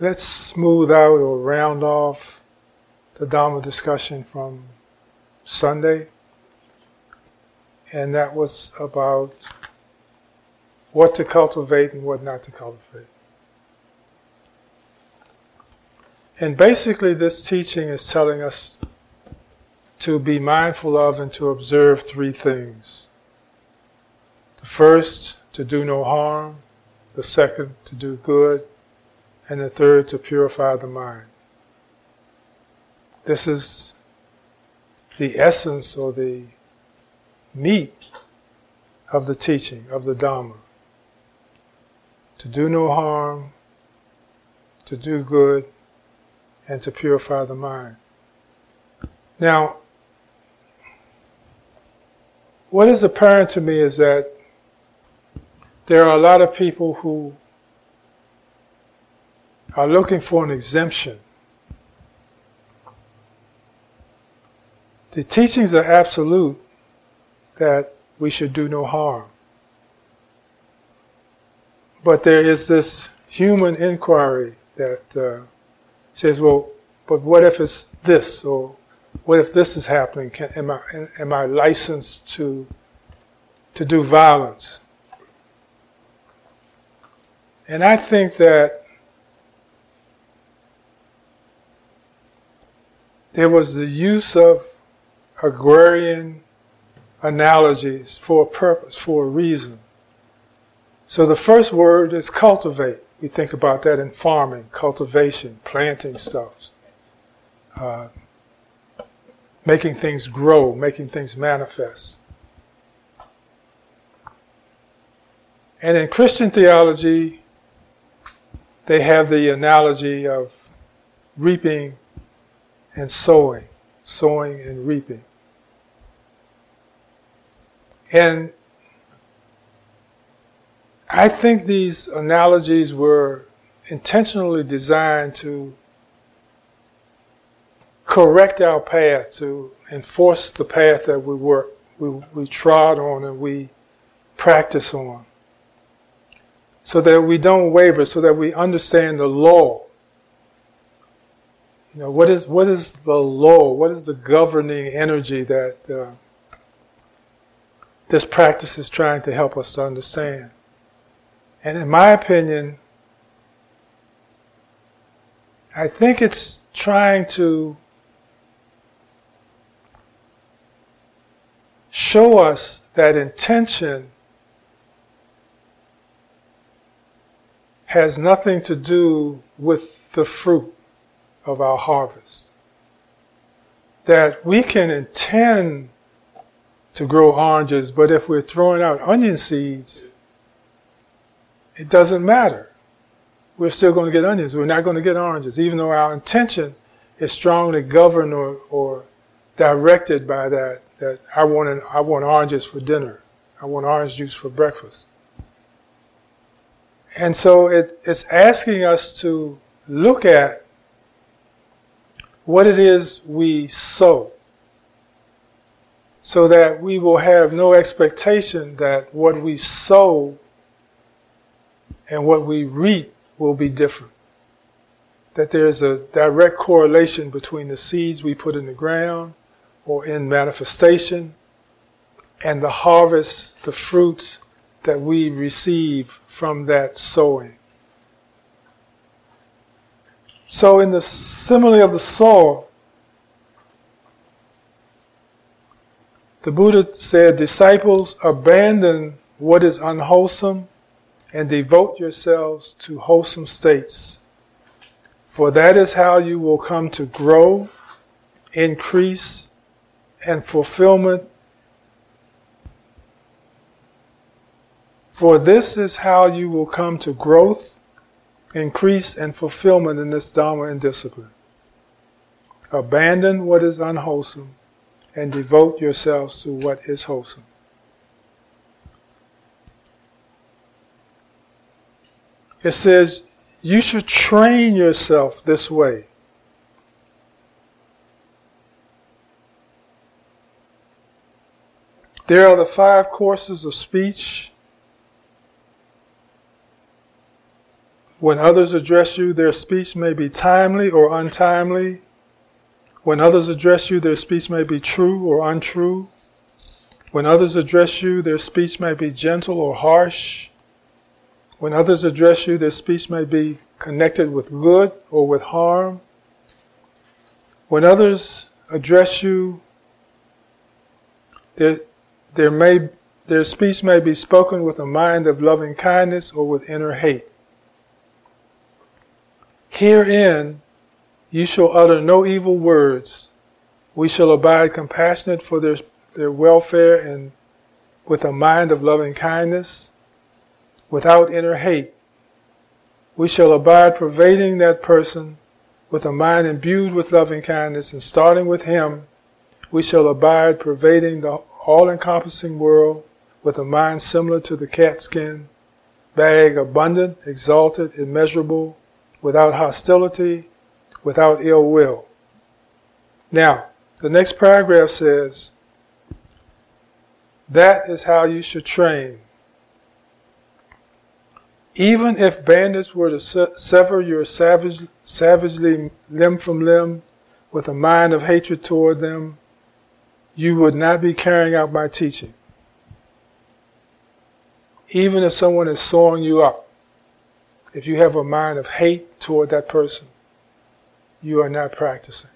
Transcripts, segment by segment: Let's smooth out or round off the Dhamma discussion from Sunday. And that was about what to cultivate and what not to cultivate. And basically this teaching is telling us to be mindful of and to observe three things. The first, to do no harm. The second, to do good. And the third, to purify the mind. This is the essence or the meat of the teaching, of the Dhamma. To do no harm, to do good, and to purify the mind. Now, what is apparent to me is that there are a lot of people who are looking for an exemption. The teachings are absolute that we should do no harm. But there is this human inquiry that says, well, but what if it's this? Or what if this is happening? Am I licensed to do violence? And I think that there was the use of agrarian analogies for a purpose, for a reason. So the first word is cultivate. We think about that in farming, cultivation, planting stuff, making things grow, making things manifest. And in Christian theology, they have the analogy of reaping and sowing, sowing and reaping. And I think these analogies were intentionally designed to correct our path, to enforce the path that we trod on and we practice on, so that we don't waver, so that we understand the law. You know, what is the law? What is the governing energy that this practice is trying to help us to understand? And in my opinion, I think it's trying to show us that intention has nothing to do with the fruit of our harvest. That we can intend to grow oranges, but if we're throwing out onion seeds, it doesn't matter. We're still going to get onions. We're not going to get oranges, even though our intention is strongly governed or directed by that I want oranges for dinner. I want orange juice for breakfast. And so it's asking us to look at what it is we sow, so that we will have no expectation that what we sow and what we reap will be different. That there is a direct correlation between the seeds we put in the ground or in manifestation and the harvest, the fruits that we receive from that sowing. So in the simile of the soil, the Buddha said, disciples, abandon what is unwholesome and devote yourselves to wholesome states. For that is how you will come to grow, increase, and fulfillment. For this is how you will come to growth, increase, and fulfillment in this Dhamma and discipline. Abandon what is unwholesome and devote yourselves to what is wholesome. It says, you should train yourself this way. There are the 5 courses of speech, When others address you, their speech may be timely or untimely. When others address you, their speech may be true or untrue. When others address you, their speech may be gentle or harsh. When others address you, their speech may be connected with good or with harm. When others address you, their speech may be spoken with a mind of loving kindness or with inner hate. Herein you shall utter no evil words. We shall abide compassionate for their welfare and with a mind of loving kindness, without inner hate. We shall abide pervading that person with a mind imbued with loving kindness, and starting with him, we shall abide pervading the all-encompassing world with a mind similar to the catskin bag, abundant, exalted, immeasurable, without hostility, without ill will. Now, the next paragraph says, that is how you should train. Even if bandits were to sever your savagely limb from limb with a mind of hatred toward them, you would not be carrying out my teaching. Even if someone is sawing you up, if you have a mind of hate toward that person, you are not practicing.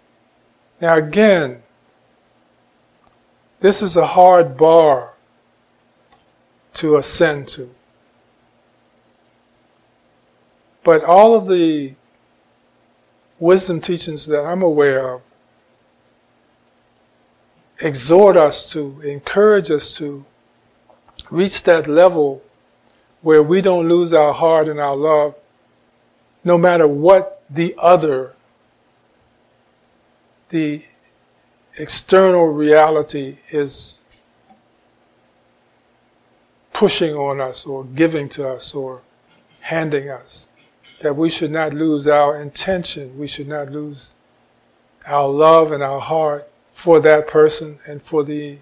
Now again, this is a hard bar to ascend to. But all of the wisdom teachings that I'm aware of exhort us to, encourage us to reach that level where we don't lose our heart and our love, no matter what the other, the external reality is pushing on us or giving to us or handing us, that we should not lose our intention, we should not lose our love and our heart for that person and for the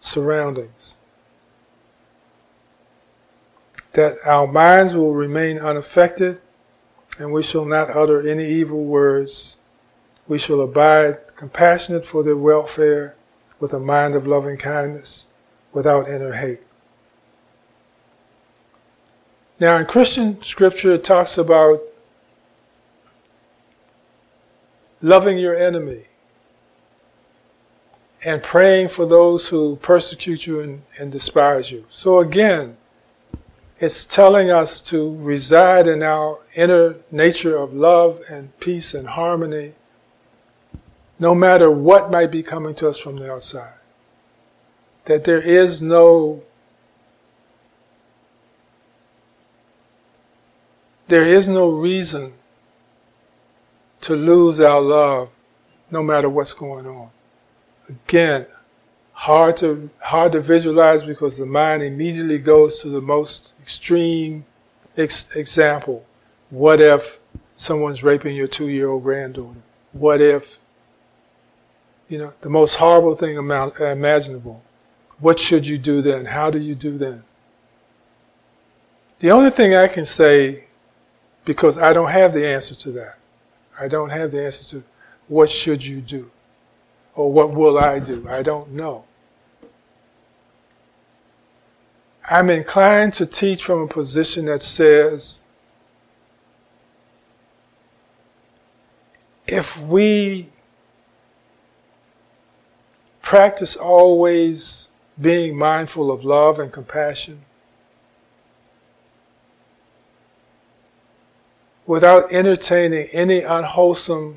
surroundings. That our minds will remain unaffected, and we shall not utter any evil words. We shall abide compassionate for their welfare with a mind of loving kindness, without inner hate. Now in Christian scripture, it talks about loving your enemy and praying for those who persecute you and despise you. So again, it's telling us to reside in our inner nature of love and peace and harmony, no matter what might be coming to us from the outside. That there is no reason to lose our love, no matter what's going on. Again, hard to visualize because the mind immediately goes to the most extreme example. What if someone's raping your 2-year-old granddaughter? What if, the most horrible thing imaginable. What should you do then? How do you do then? The only thing I can say, because I don't have the answer to that, I don't have the answer to what should you do, or what will I do? I don't know. I'm inclined to teach from a position that says, if we practice always being mindful of love and compassion, without entertaining any unwholesome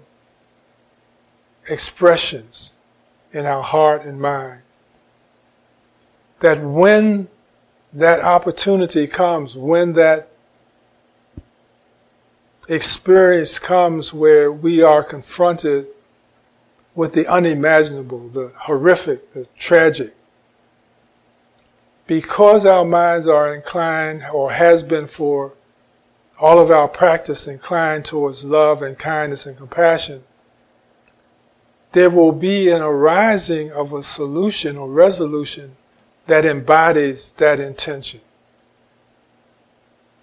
expressions in our heart and mind, that when that opportunity comes, when that experience comes where we are confronted with the unimaginable, the horrific, the tragic, because our minds are inclined, or has been for all of our practice, inclined towards love and kindness and compassion, there will be an arising of a solution or resolution that embodies that intention.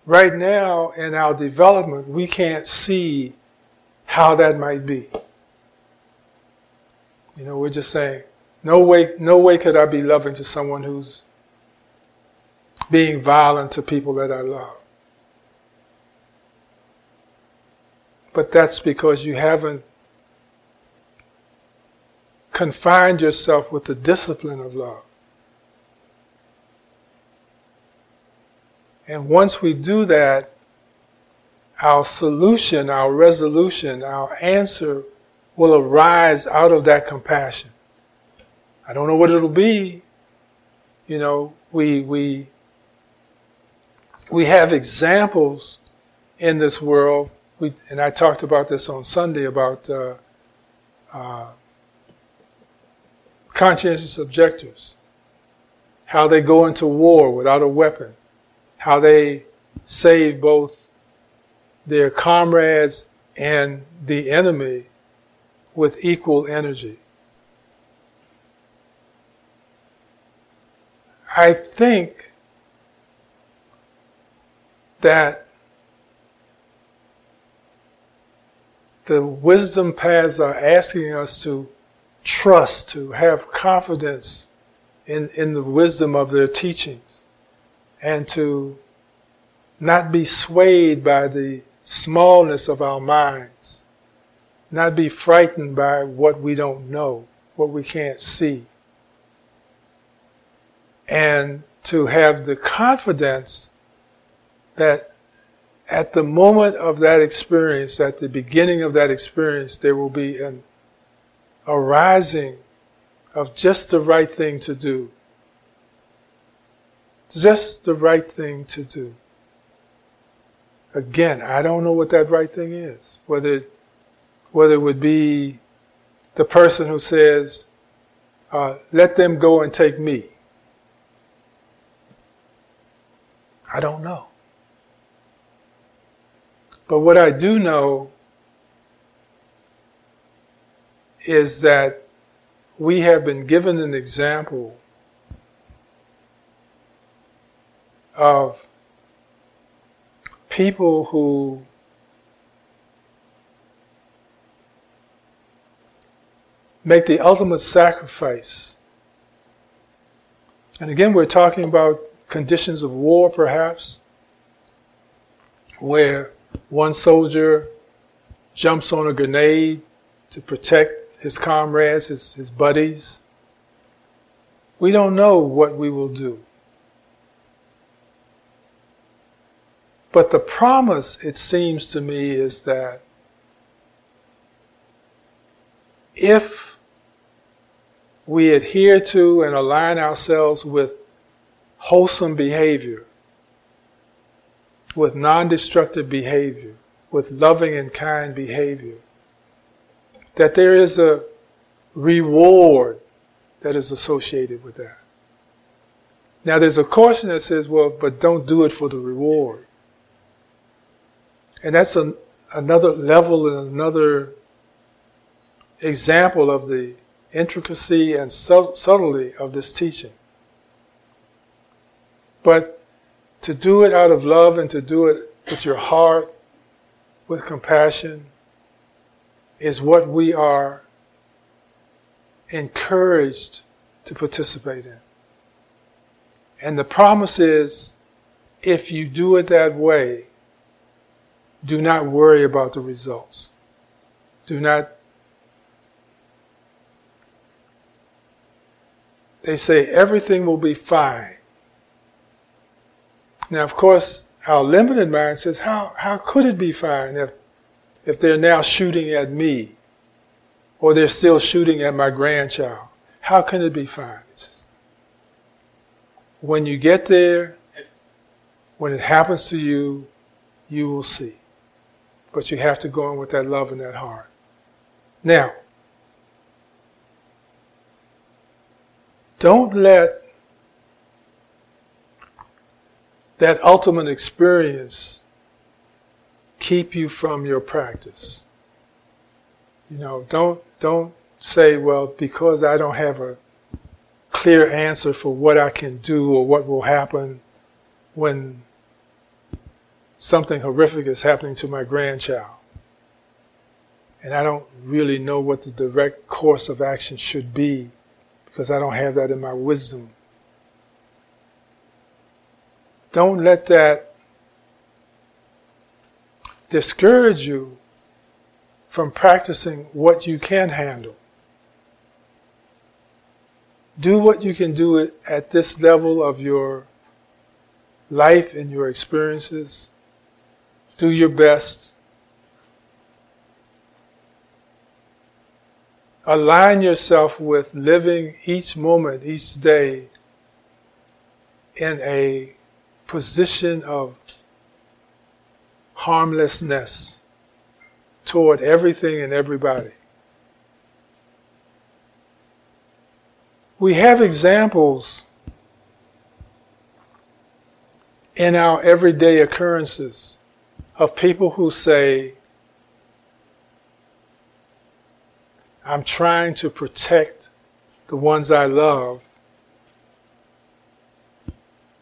Right now in our development, we can't see how that might be. You know, we're just saying, no way could I be loving to someone who's being violent to people that I love. But that's because you haven't confined yourself with the discipline of love. And once we do that, our solution, our resolution, our answer will arise out of that compassion. I don't know what it'll be. You know, we have examples in this world. And I talked about this on Sunday about conscientious objectors, how they go into war without a weapon, how they save both their comrades and the enemy with equal energy. I think that the wisdom paths are asking us to trust, to have confidence in the wisdom of their teachings, and to not be swayed by the smallness of our minds, not be frightened by what we don't know, what we can't see, and to have the confidence that at the moment of that experience, at the beginning of that experience, there will be an arising of just the right thing to do. Just the right thing to do. Again, I don't know what that right thing is. Whether it would be the person who says, let them go and take me. I don't know. But what I do know is that we have been given an example of people who make the ultimate sacrifice. And again, we're talking about conditions of war, perhaps, where one soldier jumps on a grenade to protect his comrades, his buddies. We don't know what we will do. But the promise, it seems to me, is that if we adhere to and align ourselves with wholesome behavior, with non-destructive behavior, with loving and kind behavior, that there is a reward that is associated with that. Now there's a caution that says, well, but don't do it for the reward. And that's another level and another example of the intricacy and subtlety of this teaching. But to do it out of love and to do it with your heart, with compassion, is what we are encouraged to participate in. And the promise is, if you do it that way, do not worry about the results. Do not, they say everything will be fine. Now, of course, our limited mind says, how could it be fine if they're now shooting at me or they're still shooting at my grandchild? How can it be fine? When you get there, when it happens to you, you will see. But you have to go in with that love and that heart. Now, don't let that ultimate experience keep you from your practice. You know, don't say, well, because I don't have a clear answer for what I can do or what will happen when something horrific is happening to my grandchild, and I don't really know what the direct course of action should be because I don't have that in my wisdom. Don't let that discourage you from practicing what you can handle. Do what you can do at this level of your life and your experiences. Do your best. Align yourself with living each moment, each day, in a position of harmlessness toward everything and everybody. We have examples in our everyday occurrences of people who say, I'm trying to protect the ones I love,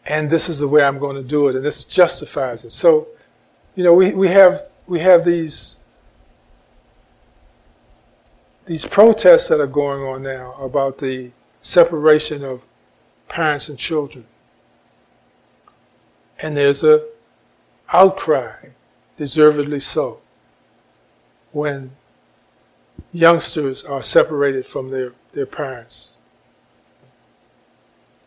and this is the way I'm going to do it, and this justifies it. So, you know, we have these protests that are going on now about the separation of parents and children. And there's an outcry, deservedly so, when youngsters are separated from their parents.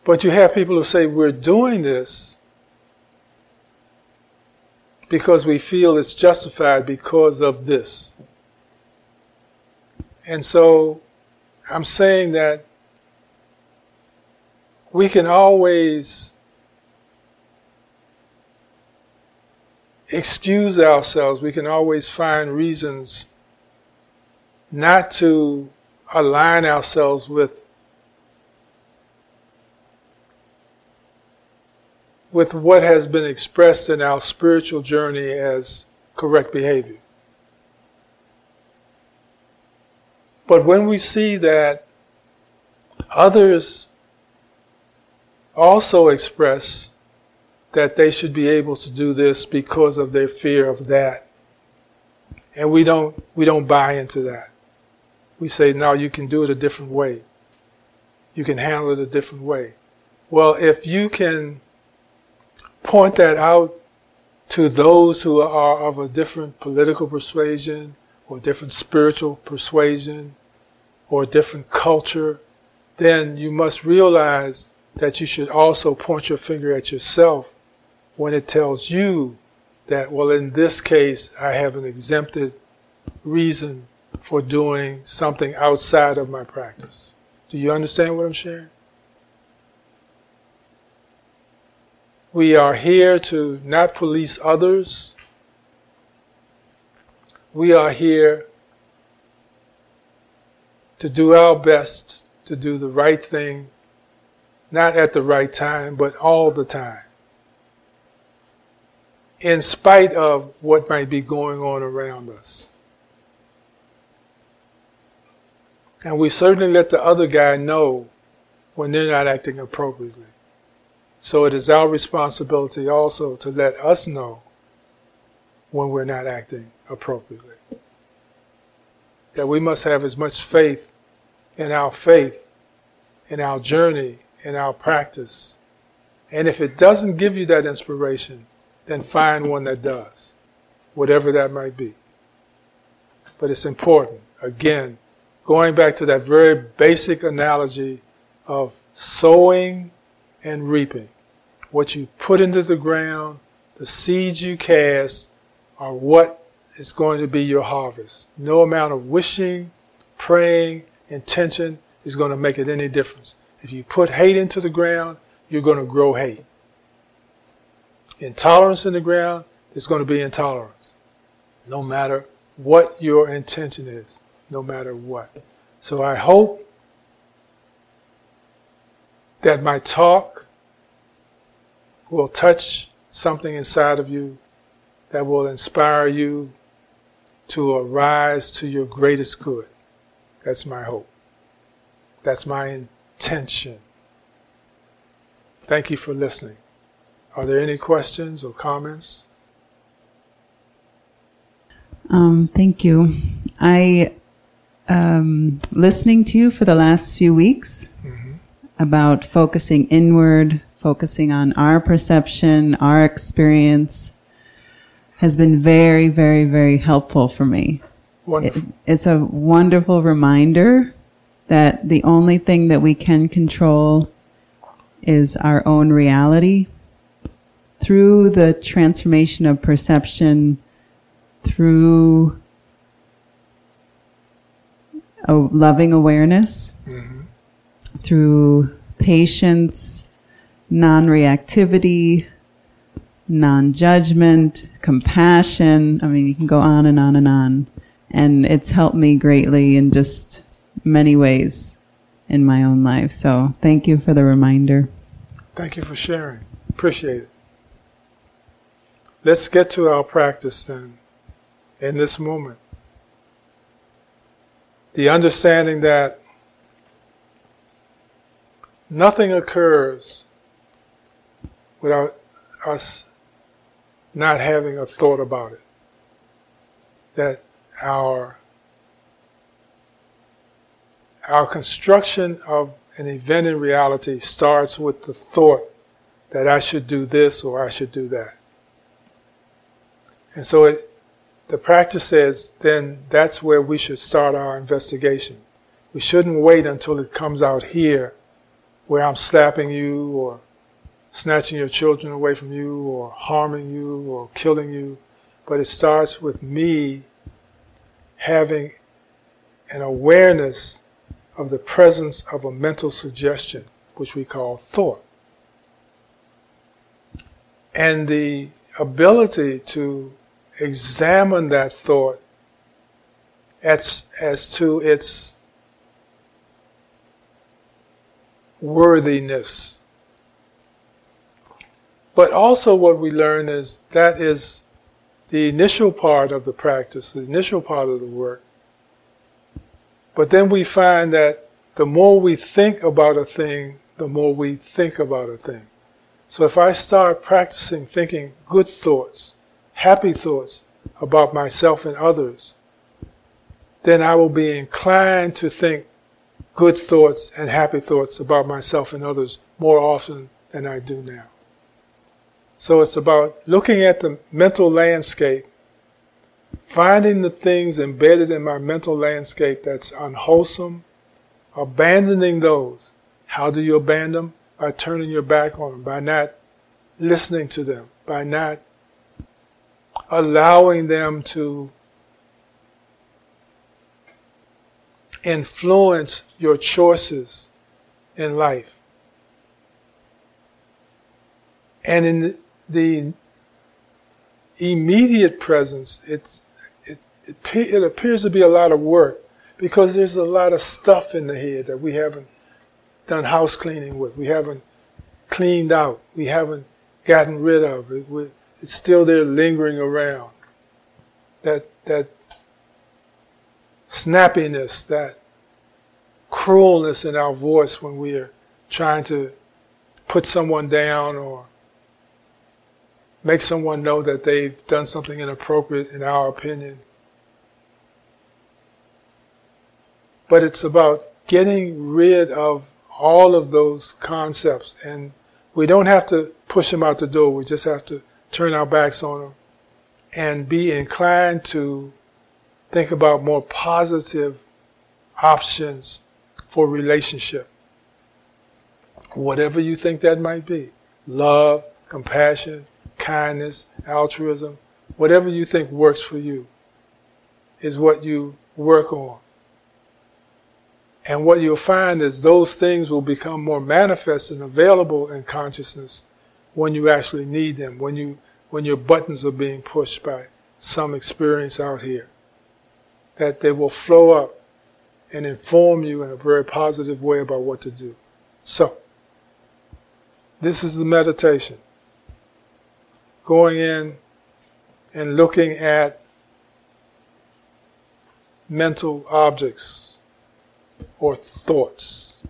But you have people who say, we're doing this because we feel it's justified because of this. And so I'm saying that we can always excuse ourselves. We can always find reasons not to align ourselves with what has been expressed in our spiritual journey as correct behavior. But when we see that others also express that they should be able to do this because of their fear of that. And we don't buy into that. We say, no, you can do it a different way. You can handle it a different way. Well, if you can point that out to those who are of a different political persuasion or different spiritual persuasion or different culture, then you must realize that you should also point your finger at yourself when it tells you that, well, in this case, I have an exempted reason for doing something outside of my practice. Do you understand what I'm sharing? We are here to not police others. We are here to do our best to do the right thing, not at the right time, but all the time, in spite of what might be going on around us. And we certainly let the other guy know when they're not acting appropriately. So it is our responsibility also to let us know when we're not acting appropriately. That we must have as much faith, in our journey, in our practice. And if it doesn't give you that inspiration, then find one that does, whatever that might be. But it's important, again, going back to that very basic analogy of sowing and reaping. What you put into the ground, the seeds you cast, are what is going to be your harvest. No amount of wishing, praying, intention is going to make it any difference. If you put hate into the ground, you're going to grow hate. Intolerance in the ground, there's going to be intolerance. No matter what your intention is, no matter what. So I hope that my talk will touch something inside of you that will inspire you to arise to your greatest good. That's my hope. That's my intention. Thank you for listening. Are there any questions or comments? Thank you. Listening to you for the last few weeks about focusing inward, focusing on our perception, our experience, has been very, very, very helpful for me. Wonderful. It's a wonderful reminder that the only thing that we can control is our own reality. Through the transformation of perception, through a loving awareness, through patience, non-reactivity, non-judgment, compassion. I mean, you can go on and on and on. And it's helped me greatly in just many ways in my own life. So thank you for the reminder. Thank you for sharing. Appreciate it. Let's get to our practice then, in this moment. The understanding that nothing occurs without us not having a thought about it. That our construction of an event in reality starts with the thought that I should do this or I should do that. And so the practice says then that's where we should start our investigation. We shouldn't wait until it comes out here where I'm slapping you or snatching your children away from you or harming you or killing you. But it starts with me having an awareness of the presence of a mental suggestion, which we call thought. And the ability to examine that thought as to its worthiness. But also what we learn is that is the initial part of the practice, the initial part of the work. But then we find that the more we think about a thing, the more we think about a thing. So if I start practicing thinking good thoughts, happy thoughts about myself and others, then I will be inclined to think good thoughts and happy thoughts about myself and others more often than I do now. So it's about looking at the mental landscape, finding the things embedded in my mental landscape that's unwholesome, abandoning those. How do you abandon them? By turning your back on them, by not listening to them, by not allowing them to influence your choices in life. And in the immediate presence, it appears to be a lot of work because there's a lot of stuff in the head that we haven't done house cleaning with. We haven't cleaned out. We haven't gotten rid of it. It's still there lingering around. That snappiness, that cruelness in our voice when we're trying to put someone down or make someone know that they've done something inappropriate in our opinion. But it's about getting rid of all of those concepts, and we don't have to push them out the door. We just have to turn our backs on them and be inclined to think about more positive options for relationship. Whatever you think that might be, love, compassion, kindness, altruism, whatever you think works for you is what you work on. And what you'll find is those things will become more manifest and available in consciousness when you actually need them, when your buttons are being pushed by some experience out here, that they will flow up and inform you in a very positive way about what to do. So, this is the meditation. Going in and looking at mental objects or thoughts.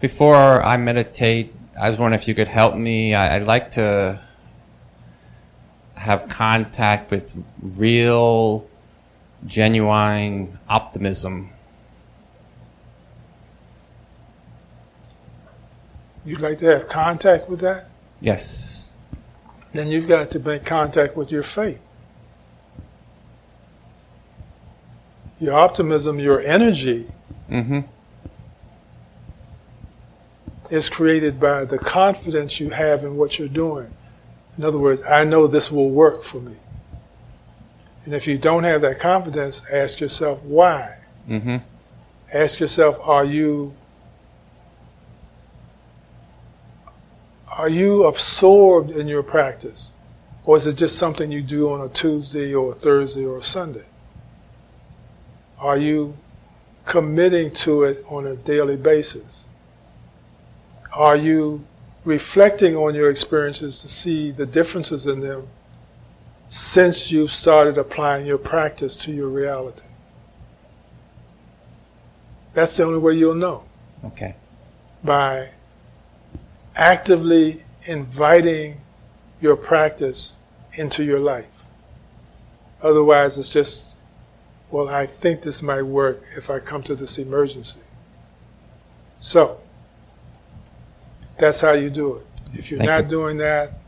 Before I meditate, I was wondering if you could help me. I'd like to have contact with real, genuine optimism. You'd like to have contact with that? Yes. Then you've got to make contact with your faith. Your optimism, your energy, mm-hmm. is created by the confidence you have in what you're doing. In other words, I know this will work for me. And if you don't have that confidence, ask yourself why. Mm-hmm. Ask yourself, are you absorbed in your practice? Or is it just something you do on a Tuesday or a Thursday or a Sunday? Are you committing to it on a daily basis? Are you reflecting on your experiences to see the differences in them since you've started applying your practice to your reality? That's the only way you'll know. Okay. By actively inviting your practice into your life. Otherwise, it's just, well, I think this might work if I come to this emergency. So, that's how you do it. If you're doing that,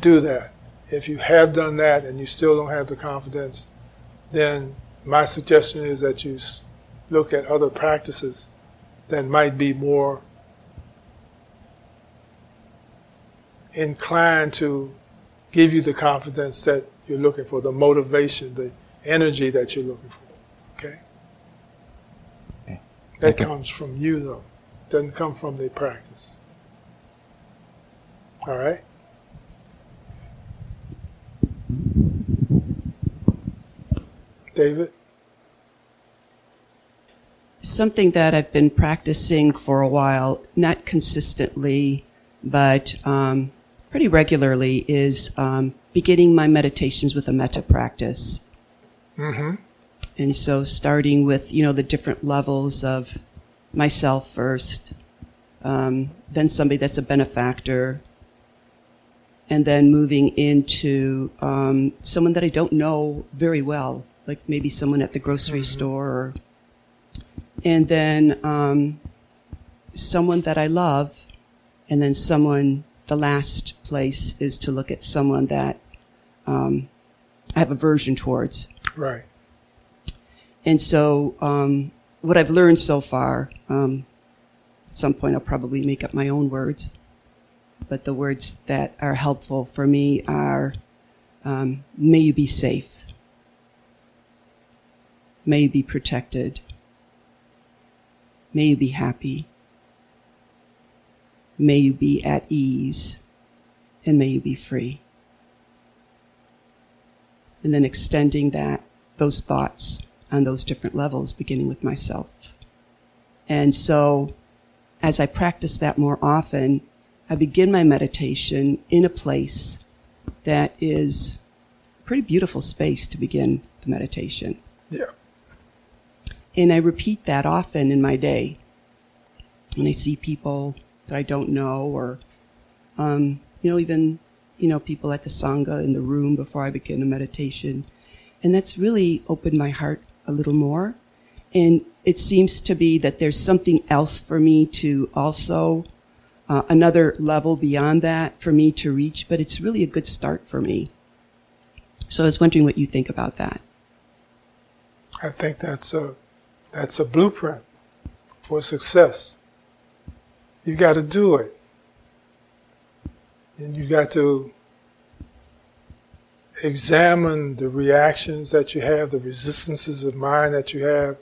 do that. If you have done that and you still don't have the confidence, then my suggestion is that you look at other practices that might be more inclined to give you the confidence that you're looking for, the motivation, the energy that you're looking for. Okay? That comes from you, though. It doesn't come from the practice. All right? David? Something that I've been practicing for a while, not consistently, but pretty regularly, is beginning my meditations with a metta practice. Mm-hmm. And so starting with, the different levels of myself first, then somebody that's a benefactor, and then moving into someone that I don't know very well, like maybe someone at the grocery mm-hmm. store, and then someone that I love, and then someone, the last place is to look at someone that I have aversion towards. Right. And so what I've learned so far, at some point I'll probably make up my own words, but the words that are helpful for me are, may you be safe. May you be protected. May you be happy. May you be at ease. And may you be free. And then extending those thoughts on those different levels, beginning with myself. And so as I practice that more often, I begin my meditation in a place that is a pretty beautiful space to begin the meditation. Yeah. And I repeat that often in my day. When I see people that I don't know or, even, people at the Sangha in the room before I begin a meditation. And that's really opened my heart a little more. And it seems to be that there's something else for me to also... another level beyond that for me to reach, but it's really a good start for me. So I was wondering what you think about that. I think that's a blueprint for success. You got to do it. And you got to examine the reactions that you have, the resistances of mind that you have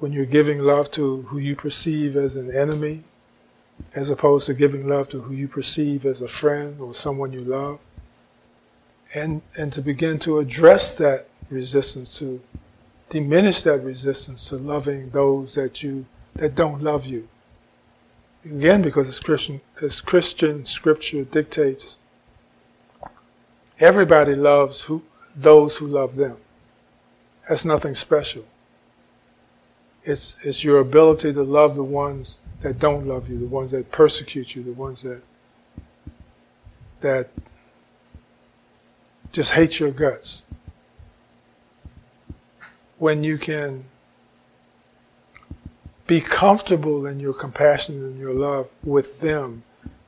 when you're giving love to who you perceive as an enemy, as opposed to giving love to who you perceive as a friend or someone you love, and to begin to address that resistance, to diminish that resistance to loving those that don't love you. Again, because as Christian scripture dictates, everybody loves those who love them. That's nothing special. It's your ability to love the ones that don't love you, the ones that persecute you, the ones that just hate your guts. When you can be comfortable in your compassion and your love with them,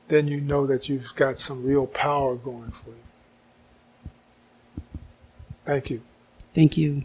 then you know that you've got some real power going for you. Thank you. Thank you.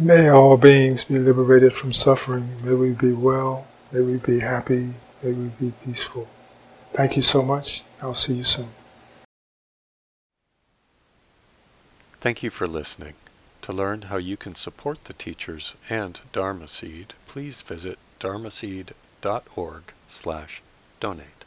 May all beings be liberated from suffering. May we be well. May we be happy. May we be peaceful. Thank you so much. I'll see you soon. Thank you for listening. To learn how you can support the teachers and Dharma Seed, please visit dharmaseed.org/donate.